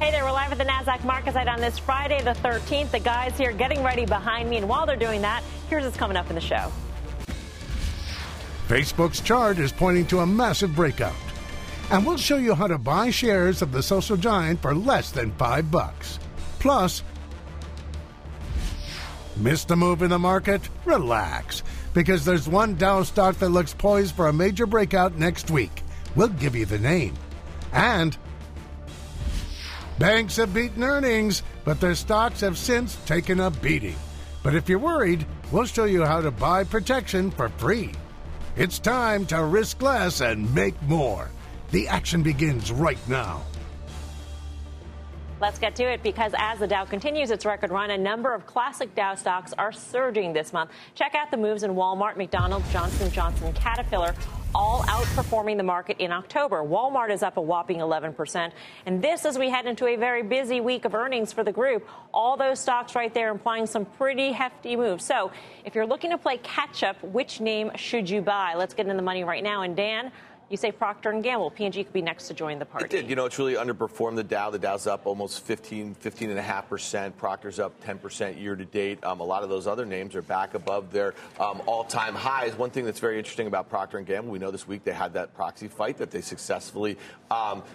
Hey there, we're live at the Nasdaq MarketSite on this Friday the 13th. The guys here getting ready behind me, and while they're doing that, here's what's coming up in the show. Facebook's chart is pointing to a massive breakout, and we'll show you how to buy shares of the social giant for less than $5. Plus, missed a move in the market? Relax, because there's one Dow stock that looks poised for a major breakout next week. We'll give you the name. And banks have beaten earnings, but their stocks have since taken a beating. But if you're worried, we'll show you how to buy protection for free. It's time to risk less and make more. The action begins right now. Let's get to it, because as the Dow continues its record run, a number of classic Dow stocks are surging this month. Check out the moves in Walmart, McDonald's, Johnson & Johnson, Caterpillar, all outperforming the market in October. Walmart is up a whopping 11%. And this as we head into a very busy week of earnings for the group. All those stocks right there implying some pretty hefty moves. So if you're looking to play catch-up, which name should you buy? Let's get into the money right now. And Dan, you say Procter & Gamble. P&G could be next to join the party. It did. You know, it's really underperformed the Dow. The Dow's up almost 15.5%. Procter's up 10% year to date. A lot of those other names are back above their all-time highs. One thing that's very interesting about Procter & Gamble, we know this week they had that proxy fight that they successfully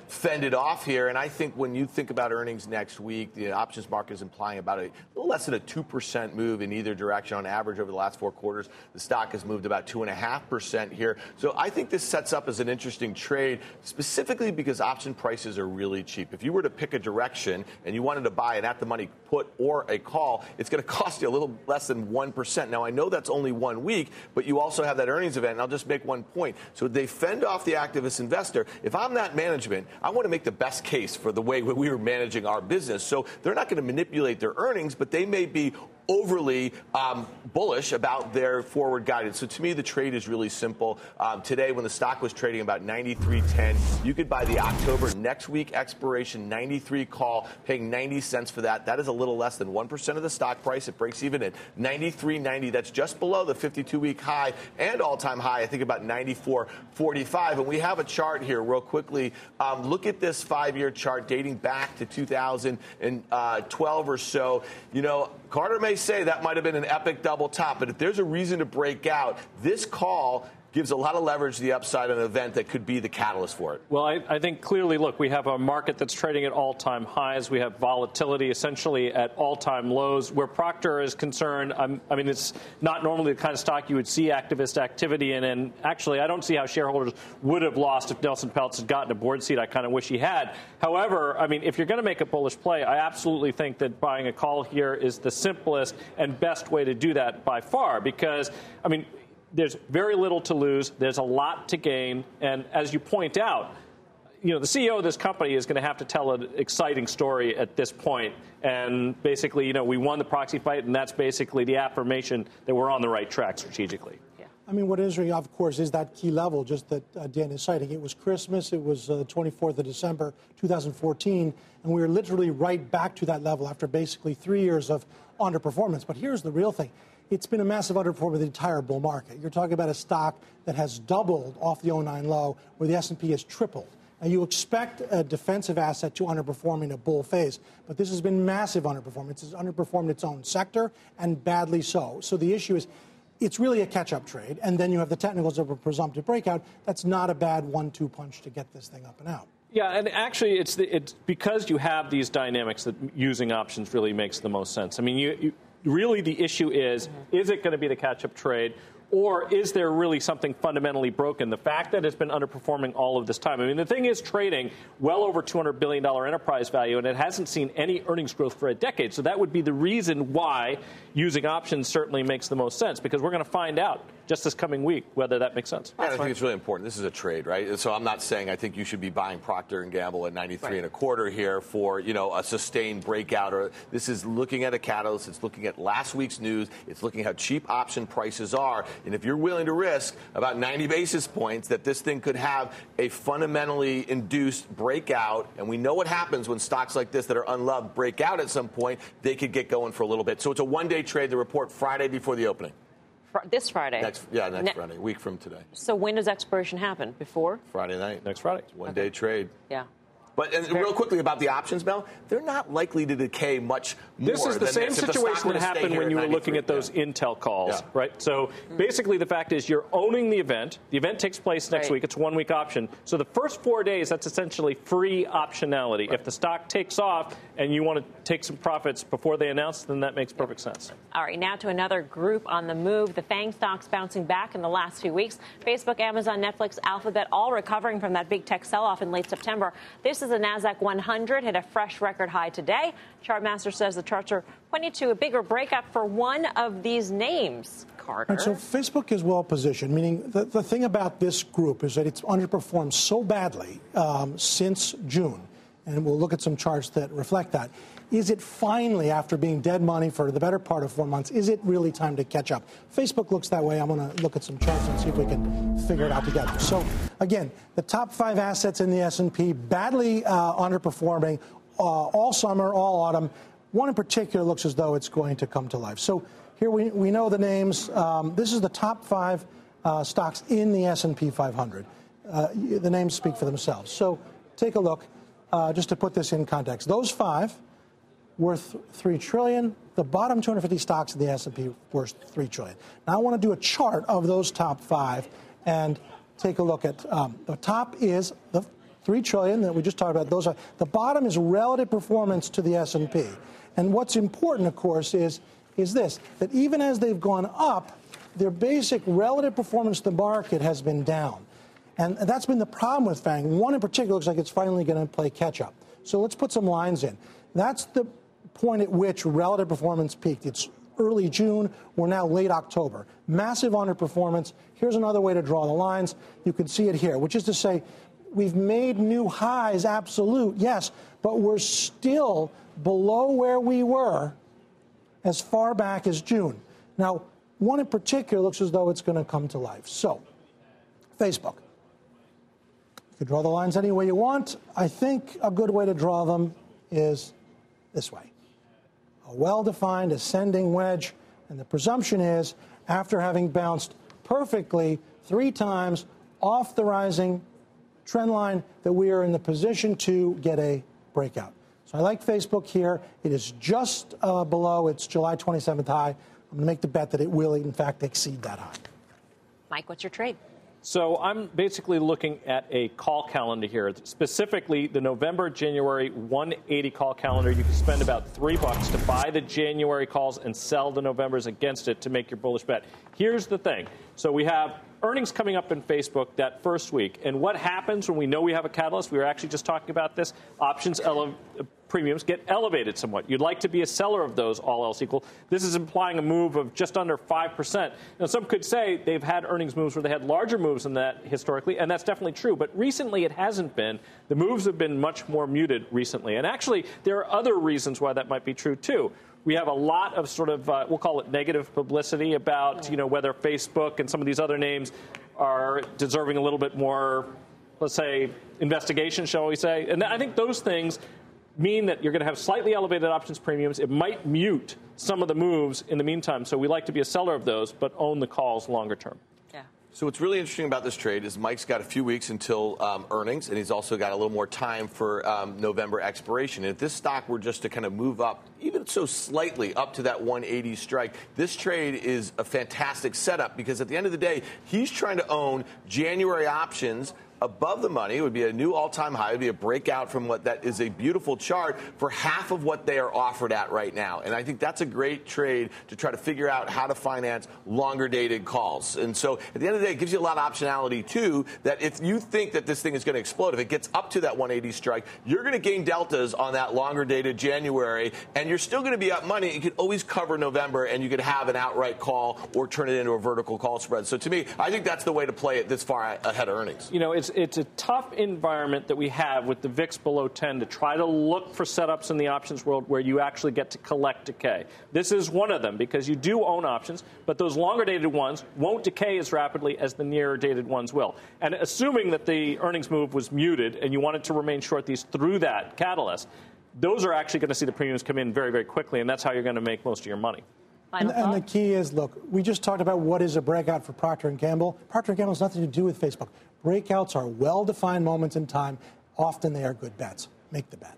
fended off here. And I think when you think about earnings next week, the options market is implying about a little less than a 2% move in either direction on average over the last four quarters. The stock has moved about 2.5% here. So I think this sets up as an interesting trade, specifically because option prices are really cheap. If you were to pick a direction and you wanted to buy an at-the-money put or a call, it's going to cost you a little less than 1%. Now, I know that's only 1 week, but you also have that earnings event, and I'll just make one point. So they fend off the activist investor. If I'm that management, I want to make the best case for the way we were managing our business. So they're not going to manipulate their earnings, but they may be overly bullish about their forward guidance. So to me, the trade is really simple. Today, when the stock was trading about 93.10, you could buy the October next week expiration 93 call, paying 90 cents for that. That is a little less than 1% of the stock price. It breaks even at 93.90. That's just below the 52-week high and all-time high, I think about 94.45. And we have a chart here real quickly. Look at this five-year chart dating back to 2012 or so. You know, Carter may say that might have been an epic double top, but if there's a reason to break out, this call gives a lot of leverage to the upside on an event that could be the catalyst for it. Well, I think clearly, look, we have a market that's trading at all-time highs. We have volatility essentially at all-time lows. Where Procter is concerned, I mean, it's not normally the kind of stock you would see activist activity in. And actually, I don't see how shareholders would have lost if Nelson Peltz had gotten a board seat. I kind of wish he had. However, I mean, if you're going to make a bullish play, I absolutely think that buying a call here is the simplest and best way to do that by far, because, I mean, there's very little to lose. There's a lot to gain. And as you point out, you know, the CEO of this company is going to have to tell an exciting story at this point. And basically, you know, we won the proxy fight, and that's basically the affirmation that we're on the right track strategically. Yeah. I mean, what is, of course, is that key level, just that Dan is citing. It was Christmas. It was 24th of December, 2014. And we were literally right back to that level after basically 3 years of underperformance. But here's the real thing. It's been a massive underperformer of the entire bull market. You're talking about a stock that has doubled off the 09 low, where the S&P has tripled. Now, you expect a defensive asset to underperform in a bull phase, but this has been massive underperformance. It's underperformed its own sector, and badly so. So the issue is, it's really a catch-up trade, and then you have the technicals of a presumptive breakout. That's not a bad 1-2 punch to get this thing up and out. Yeah, and actually, it's because you have these dynamics that using options really makes the most sense. I mean, really, the issue is it going to be the catch-up trade, or is there really something fundamentally broken? The fact that it's been underperforming all of this time. I mean, the thing is trading well over $200 billion enterprise value, and it hasn't seen any earnings growth for a decade. So that would be the reason why using options certainly makes the most sense, because we're going to find out just this coming week whether that makes sense. Yeah, I think it's really important. This is a trade, right? So I'm not saying I think you should be buying Procter & Gamble at 93 and a quarter here for, you know, a sustained breakout. Or this is looking at a catalyst. It's looking at last week's news. It's looking at how cheap option prices are. And if you're willing to risk about 90 basis points that this thing could have a fundamentally induced breakout, and we know what happens when stocks like this that are unloved break out at some point, they could get going for a little bit. So it's a one-day trade. The report Friday before the opening. This Friday? Next Friday, a week from today. So when does expiration happen? Before? Friday night. Next Friday. It's a one-day trade. Yeah. But and real quickly about the options, Mel, they're not likely to decay much more. This is the same situation that happened when you were looking at those Intel calls, right? So basically the fact is you're owning the event. The event takes place next week. It's a one-week option. So the first 4 days, that's essentially free optionality. Right. If the stock takes off and you want to take some profits before they announce, then that makes perfect sense. All right, now to another group on the move. The FANG stocks bouncing back in the last few weeks. Facebook, Amazon, Netflix, Alphabet, all recovering from that big tech sell-off in late September. This is the Nasdaq 100 hit a fresh record high today. Chartmaster says the charts are pointing to a bigger breakout for one of these names. Carter. Right, so Facebook is well positioned, meaning the thing about this group is that it's underperformed so badly since June, and we'll look at some charts that reflect that. Is it finally, after being dead money for the better part of 4 months, is it really time to catch up? Facebook looks that way. I'm going to look at some charts and see if we can figure it out together. So, again, the top five assets in the S&P, badly underperforming all summer, all autumn. One in particular looks as though it's going to come to life. So here we know the names. This is the top five stocks in the S&P 500. The names speak for themselves. So take a look. Just to put this in context, those five worth $3 trillion. The bottom 250 stocks in the S&P worth $3 trillion. Now I want to do a chart of those top five and take a look at the top is the $3 trillion that we just talked about. Those are, the bottom is relative performance to the S&P. And what's important, of course, is this, that even as they've gone up, their basic relative performance to the market has been down. And that's been the problem with FANG. One in particular looks like it's finally going to play catch-up. So let's put some lines in. That's the point at which relative performance peaked. It's early June. We're now late October. Massive underperformance. Here's another way to draw the lines. You can see it here, which is to say we've made new highs, absolute, yes, but we're still below where we were as far back as June. Now, one in particular looks as though it's going to come to life. So, Facebook. You draw the lines any way you want. I think a good way to draw them is this way. A well-defined ascending wedge, and the presumption is after having bounced perfectly three times off the rising trend line that we are in the position to get a breakout. So I like Facebook here. It is just below its July 27th high. I'm going to make the bet that it will, in fact, exceed that high. Mike, what's your trade? So I'm basically looking at a call calendar here, specifically the November-January 180 call calendar. You can spend about $3 to buy the January calls and sell the Novembers against it to make your bullish bet. Here's the thing. So we have earnings coming up in Facebook that first week. And what happens when we know we have a catalyst? We were actually just talking about this. Options premiums get elevated somewhat. You'd like to be a seller of those, all else equal. This is implying a move of just under 5%. Now, some could say they've had earnings moves where they had larger moves than that historically, and that's definitely true. But recently, it hasn't been. The moves have been much more muted recently. And actually, there are other reasons why that might be true, too. We have a lot of sort of, we'll call it negative publicity about, you know, whether Facebook and some of these other names are deserving a little bit more, let's say, investigation, shall we say. And I think those things mean that you're going to have slightly elevated options premiums. It might mute some of the moves in the meantime. So we like to be a seller of those, but own the calls longer term. So what's really interesting about this trade is Mike's got a few weeks until earnings, and he's also got a little more time for November expiration. And if this stock were just to kind of move up, even so slightly, up to that 180 strike, this trade is a fantastic setup because at the end of the day, he's trying to own January options above the money. It would be a new all-time high. It would be a breakout from what that is a beautiful chart for half of what they are offered at right now. And I think that's a great trade to try to figure out how to finance longer-dated calls. And so at the end of the day, it gives you a lot of optionality, too, that if you think that this thing is going to explode, if it gets up to that 180 strike, you're going to gain deltas on that longer-dated January, and you're still going to be up money. You could always cover November, and you could have an outright call or turn it into a vertical call spread. So to me, I think that's the way to play it this far ahead of earnings. You know, it's a tough environment that we have with the VIX below 10 to try to look for setups in the options world where you actually get to collect decay. This is one of them because you do own options, but those longer-dated ones won't decay as rapidly as the nearer-dated ones will. And assuming that the earnings move was muted and you wanted to remain short these through that catalyst, those are actually going to see the premiums come in very, very quickly, and that's how you're going to make most of your money. And the key is, look, we just talked about what is a breakout for Procter & Gamble. Procter & Gamble has nothing to do with Facebook. Breakouts are well-defined moments in time, often they are good bets. Make the bet.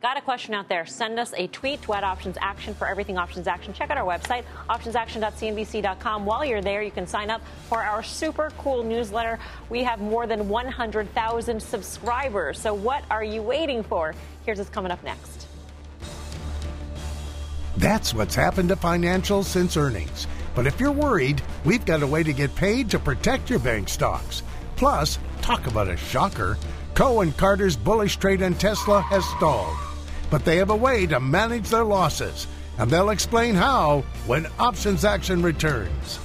Got a question out there. Send us a tweet to @OptionsAction for everything Options Action. Check out our website, optionsaction.cnbc.com. While you're there, you can sign up for our super cool newsletter. We have more than 100,000 subscribers. So what are you waiting for? Here's what's coming up next. That's what's happened to financials since earnings. But if you're worried, we've got a way to get paid to protect your bank stocks. Plus, talk about a shocker. Coe & Carter's bullish trade on Tesla has stalled. But they have a way to manage their losses, and they'll explain how when Options Action returns.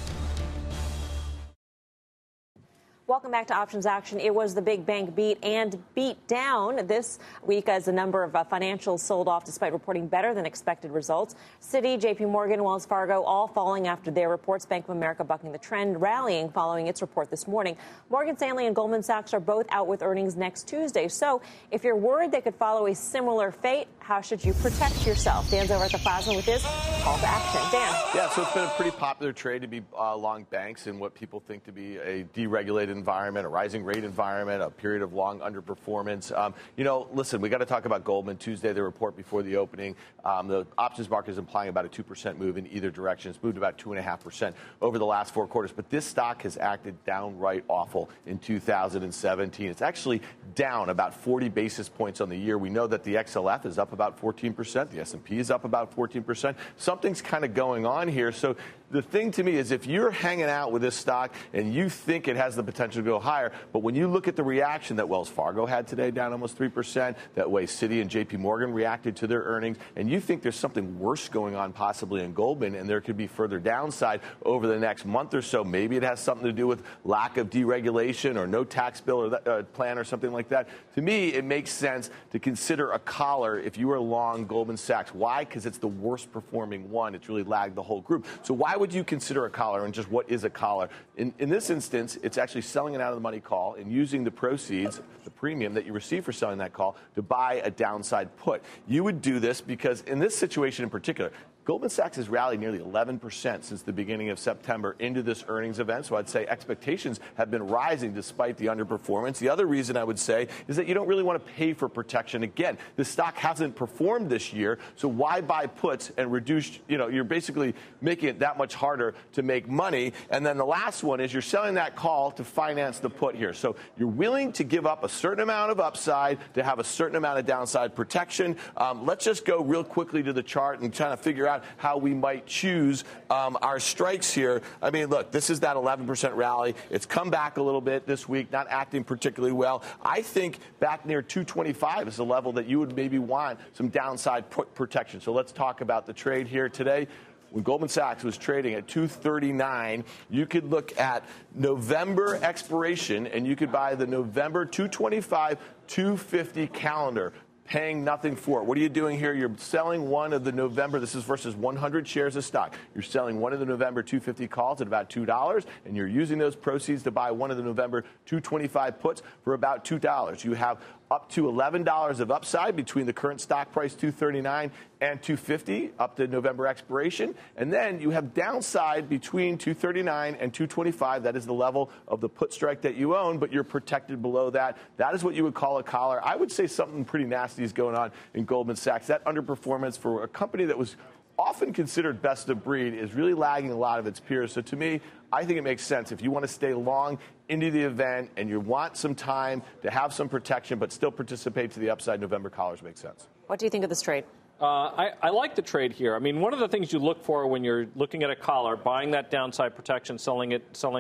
Welcome back to Options Action. It was the big bank beat and beat down this week as the number of financials sold off despite reporting better than expected results. Citi, JPMorgan, Wells Fargo all falling after their reports. Bank of America bucking the trend, rallying following its report this morning. Morgan Stanley and Goldman Sachs are both out with earnings next Tuesday. So if you're worried they could follow a similar fate, how should you protect yourself? Dan's over at the Plaza with his call to action. Dan. Yeah, so it's been a pretty popular trade to be long banks in what people think to be a deregulated environment, a rising rate environment, a period of long underperformance. You know, listen, we got to talk about Goldman. Tuesday, the report before the opening. The options market is implying about a 2% move in either direction. It's moved about 2.5% over the last four quarters. But this stock has acted downright awful in 2017. It's actually down about 40 basis points on the year. We know that the XLF is up about 14%. The S&P is up about 14%. Something's kind of going on here. So the thing to me is if you're hanging out with this stock and you think it has the potential to go higher, but when you look at the reaction that Wells Fargo had today, down almost 3%, that way Citi and JPMorgan reacted to their earnings, and you think there's something worse going on possibly in Goldman and there could be further downside over the next month or so, maybe it has something to do with lack of deregulation or no tax bill or that, plan or something like that. To me, it makes sense to consider a collar if you are long Goldman Sachs. Why? Because it's the worst performing one. It's really lagged the whole group. So why would you consider a collar, and just what is a collar? In this instance, it's actually selling an out-of-the-money call and using the proceeds, the premium that you receive for selling that call, to buy a downside put. You would do this because in this situation in particular, Goldman Sachs has rallied nearly 11% since the beginning of September into this earnings event. So I'd say expectations have been rising despite the underperformance. The other reason I would say is that you don't really want to pay for protection. Again, the stock hasn't performed this year, so why buy puts and reduce, you know, you're basically making it that much harder to make money. And then the last one is you're selling that call to finance the put here. So you're willing to give up a certain amount of upside to have a certain amount of downside protection. Let's just go real quickly to the chart and kind of figure out how we might choose our strikes here. I mean, look, this is that 11% rally. It's come back a little bit this week, not acting particularly well. I think back near 225 is the level that you would maybe want some downside protection. So let's talk about the trade here today. When Goldman Sachs was trading at 239, you could look at November expiration, and you could buy the November 225, 250 calendar, paying nothing for it. What are you doing here? You're selling one of the November, this is versus 100 shares of stock. You're selling one of the November 250 calls at about $2, and you're using those proceeds to buy one of the November 225 puts for about $2. You have up to $11 of upside between the current stock price, 239 and 250, up to November expiration. And then you have downside between 239 and 225. That is the level of the put strike that you own, but you're protected below that. That is what you would call a collar. I would say something pretty nasty is going on in Goldman Sachs. That underperformance for a company that was often considered best of breed is really lagging a lot of its peers. So to me, I think it makes sense if you want to stay long into the event and you want some time to have some protection but still participate to the upside, November collars make sense. What do you think of this trade? I like the trade here. I mean, one of the things you look for when you're looking at a collar, buying that downside protection, selling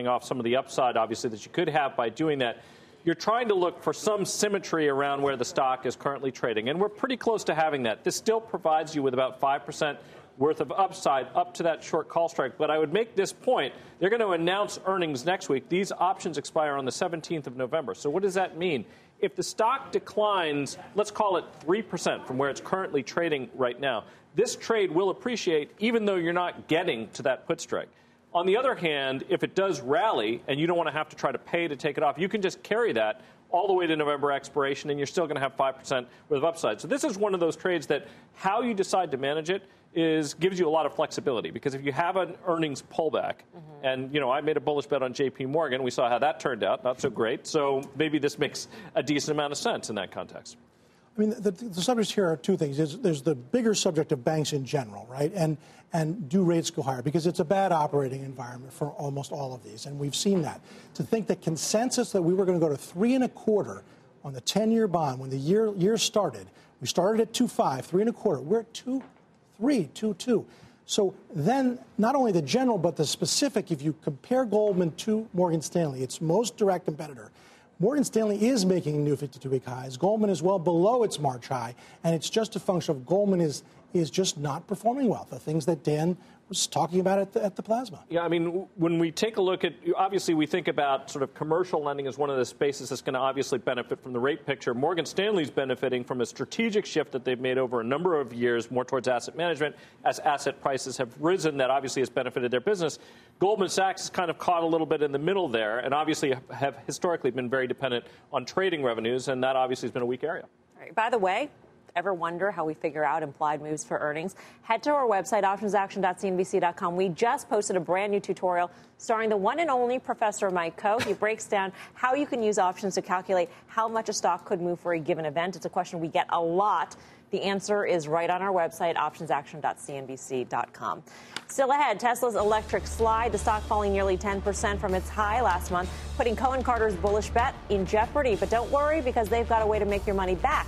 off some of the upside, obviously, that you could have by doing that, you're trying to look for some symmetry around where the stock is currently trading. And we're pretty close to having that. This still provides you with about 5% worth of upside up to that short call strike. But I would make this point. They're going to announce earnings next week. These options expire on the 17th of November. So what does that mean? If the stock declines, let's call it 3% from where it's currently trading right now, this trade will appreciate even though you're not getting to that put strike. On the other hand, if it does rally and you don't want to have to try to pay to take it off, you can just carry that all the way to November expiration, and you're still going to have 5% worth of upside. So this is one of those trades that how you decide to manage it is gives you a lot of flexibility, because if you have an earnings pullback, and, you know, I made a bullish bet on JPMorgan. We saw how that turned out, not so great. So maybe this makes a decent amount of sense in that context. I mean, the subjects here are two things. There's the bigger subject of banks in general, right? And do rates go higher? Because it's a bad operating environment for almost all of these, and we've seen that. To think that consensus that we were going to go to 3.25 on the 10-year bond when the year started, we started at 2.5, 3.25. We're at 2.3, 2.2. So then, not only the general but the specific. If you compare Goldman to Morgan Stanley, its most direct competitor, Morgan Stanley is making new 52-week highs. Goldman is well below its March high, and it's just a function of Goldman is just not performing well, the things that Dan was talking about at the plasma. Yeah, I mean, when we take a look at, obviously, we think about sort of commercial lending as one of the spaces that's going to obviously benefit from the rate picture. Morgan Stanley's benefiting from a strategic shift that they've made over a number of years, more towards asset management. As asset prices have risen, that obviously has benefited their business. Goldman Sachs is kind of caught a little bit in the middle there, and obviously have historically been very dependent on trading revenues, and that obviously has been a weak area. All right. By the way, ever wonder how we figure out implied moves for earnings? Head to our website, optionsaction.cnbc.com. We just posted a brand new tutorial starring the one and only Professor Mike Coe. He breaks down how you can use options to calculate how much a stock could move for a given event. It's a question we get a lot. The answer is right on our website, optionsaction.cnbc.com. Still ahead, Tesla's electric slide, the stock falling nearly 10% from its high last month, putting Cohen Carter's bullish bet in jeopardy. But don't worry, because they've got a way to make your money back.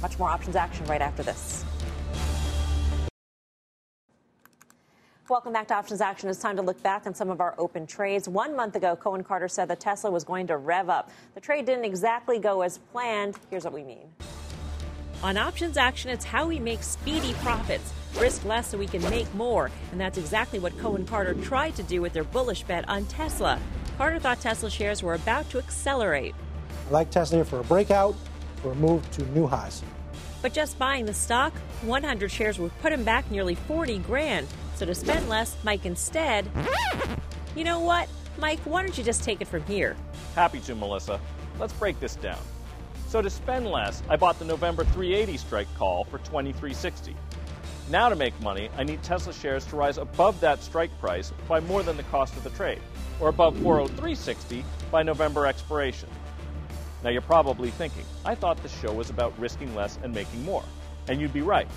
Much more options action right after this. Welcome back to Options Action. It's time to look back on some of our open trades. 1 month ago, Cohen Carter said that Tesla was going to rev up. The trade didn't exactly go as planned. Here's what we mean. On Options Action, it's how we make speedy profits. Risk less so we can make more. And that's exactly what Cohen Carter tried to do with their bullish bet on Tesla. Carter thought Tesla shares were about to accelerate. I like Tesla for a breakout, for a move to new highs. But just buying the stock, 100 shares would put him back nearly 40 grand. So to spend less, Mike instead, you know what, Mike, why don't you just take it from here? Happy to, Melissa. Let's break this down. So to spend less, I bought the November 380 strike call for $23.60. Now to make money, I need Tesla shares to rise above that strike price by more than the cost of the trade, or above $403.60 by November expiration. Now, you're probably thinking, I thought the show was about risking less and making more. And you'd be right.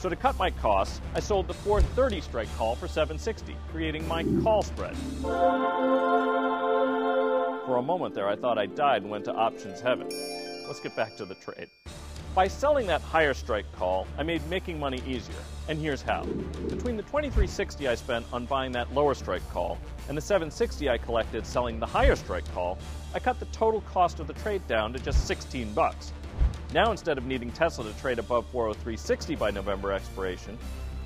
So to cut my costs, I sold the 430 strike call for $760, creating my call spread. For a moment there, I thought I died and went to options heaven. Let's get back to the trade. By selling that higher strike call, I made making money easier. And here's how. Between the $23.60 I spent on buying that lower strike call and the $7.60 I collected selling the higher strike call, I cut the total cost of the trade down to just $16. Now, instead of needing Tesla to trade above $403.60 by November expiration,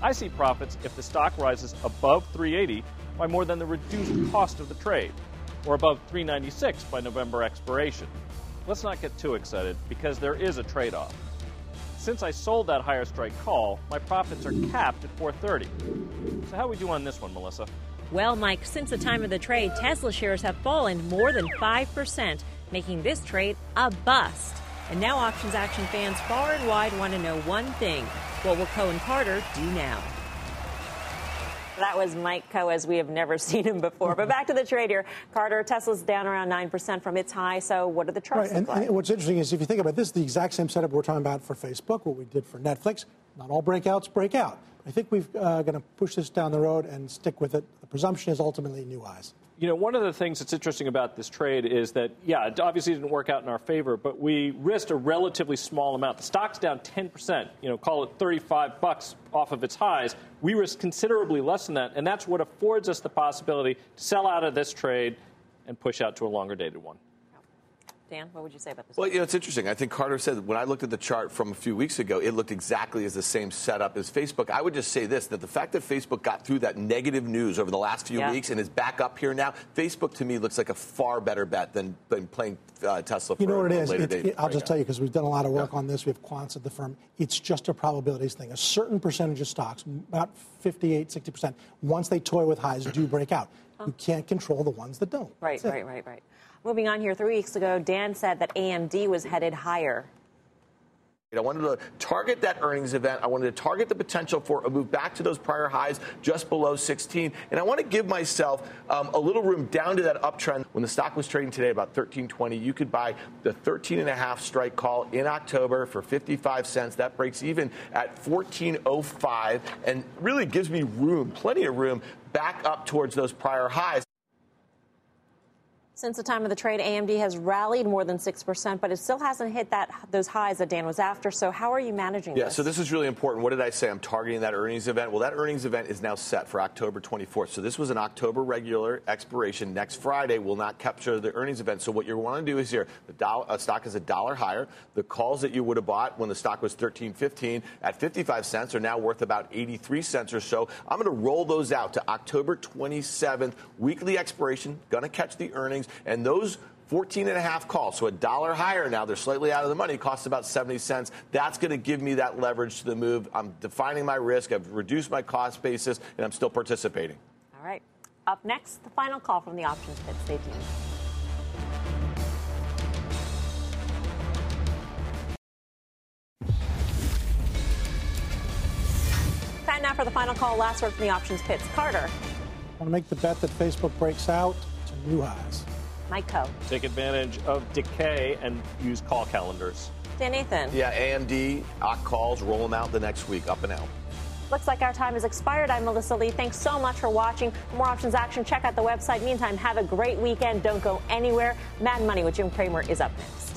I see profits if the stock rises above $380 by more than the reduced cost of the trade, or above $396 by November expiration. Let's not get too excited, because there is a trade-off. Since I sold that higher strike call, my profits are capped at $430. So how do we do on this one, Melissa? Well, Mike, since the time of the trade, Tesla shares have fallen more than 5%, making this trade a bust. And now Options Action fans far and wide want to know one thing. What will Cohen Carter do now? That was Mike Coe as we have never seen him before. But back to the trade here. Carter, Tesla's down around 9% from its high, so what are the charts look like? And what's interesting is if you think about this, the exact same setup we're talking about for Facebook, what we did for Netflix. Not all breakouts break out. I think we're going to push this down the road and stick with it. The presumption is ultimately new highs. You know, one of the things that's interesting about this trade is that, yeah, it obviously didn't work out in our favor, but we risked a relatively small amount. The stock's down 10%, you know, call it $35 off of its highs. We risked considerably less than that, and that's what affords us the possibility to sell out of this trade and push out to a longer-dated one. Dan, what would you say about this? Well, you know, it's interesting. I think Carter said when I looked at the chart from a few weeks ago, it looked exactly as the same setup as Facebook. I would just say this, that the fact that Facebook got through that negative news over the last few weeks and is back up here now, Facebook to me looks like a far better bet than playing Tesla for a later date. I'll just tell you, because we've done a lot of work on this. We have quants at the firm. It's just a probabilities thing. A certain percentage of stocks, about 58, 60%, once they toy with highs, do break out. You can't control the ones that don't. Right, right, right, right. Moving on here, 3 weeks ago, Dan said that AMD was headed higher. I wanted to target that earnings event. I wanted to target the potential for a move back to those prior highs just below 16. And I want to give myself a little room down to that uptrend. When the stock was trading today about 13.20, you could buy the 13.5 strike call in October for 55 cents. That breaks even at 14.05 and really gives me room, plenty of room, back up towards those prior highs. Since the time of the trade, AMD has rallied more than 6%, but it still hasn't hit those highs that Dan was after. So how are you managing this? Yeah, so this is really important. What did I say? I'm targeting that earnings event. Well, that earnings event is now set for October 24th. So this was an October regular expiration. Next Friday will not capture the earnings event. So what you want to do is here, the stock is a dollar higher. The calls that you would have bought when the stock was $13.15 at 55 cents are now worth about 83 cents or so. I'm going to roll those out to October 27th, weekly expiration, going to catch the earnings. And those 14.5 calls, so a dollar higher now, they're slightly out of the money, costs about 70 cents. That's going to give me that leverage to the move. I'm defining my risk. I've reduced my cost basis, and I'm still participating. All right. Up next, the final call from the options pit. Stay tuned. Time now for the final call. Last word from the options pits. Carter. I want to make the bet that Facebook breaks out to new highs. Mike Coe. Take advantage of decay and use call calendars. Dan Nathan. Yeah, AMD, OC calls, roll them out the next week, up and out. Looks like our time has expired. I'm Melissa Lee. Thanks so much for watching. For more options action, check out the website. Meantime, have a great weekend. Don't go anywhere. Mad Money with Jim Cramer is up next.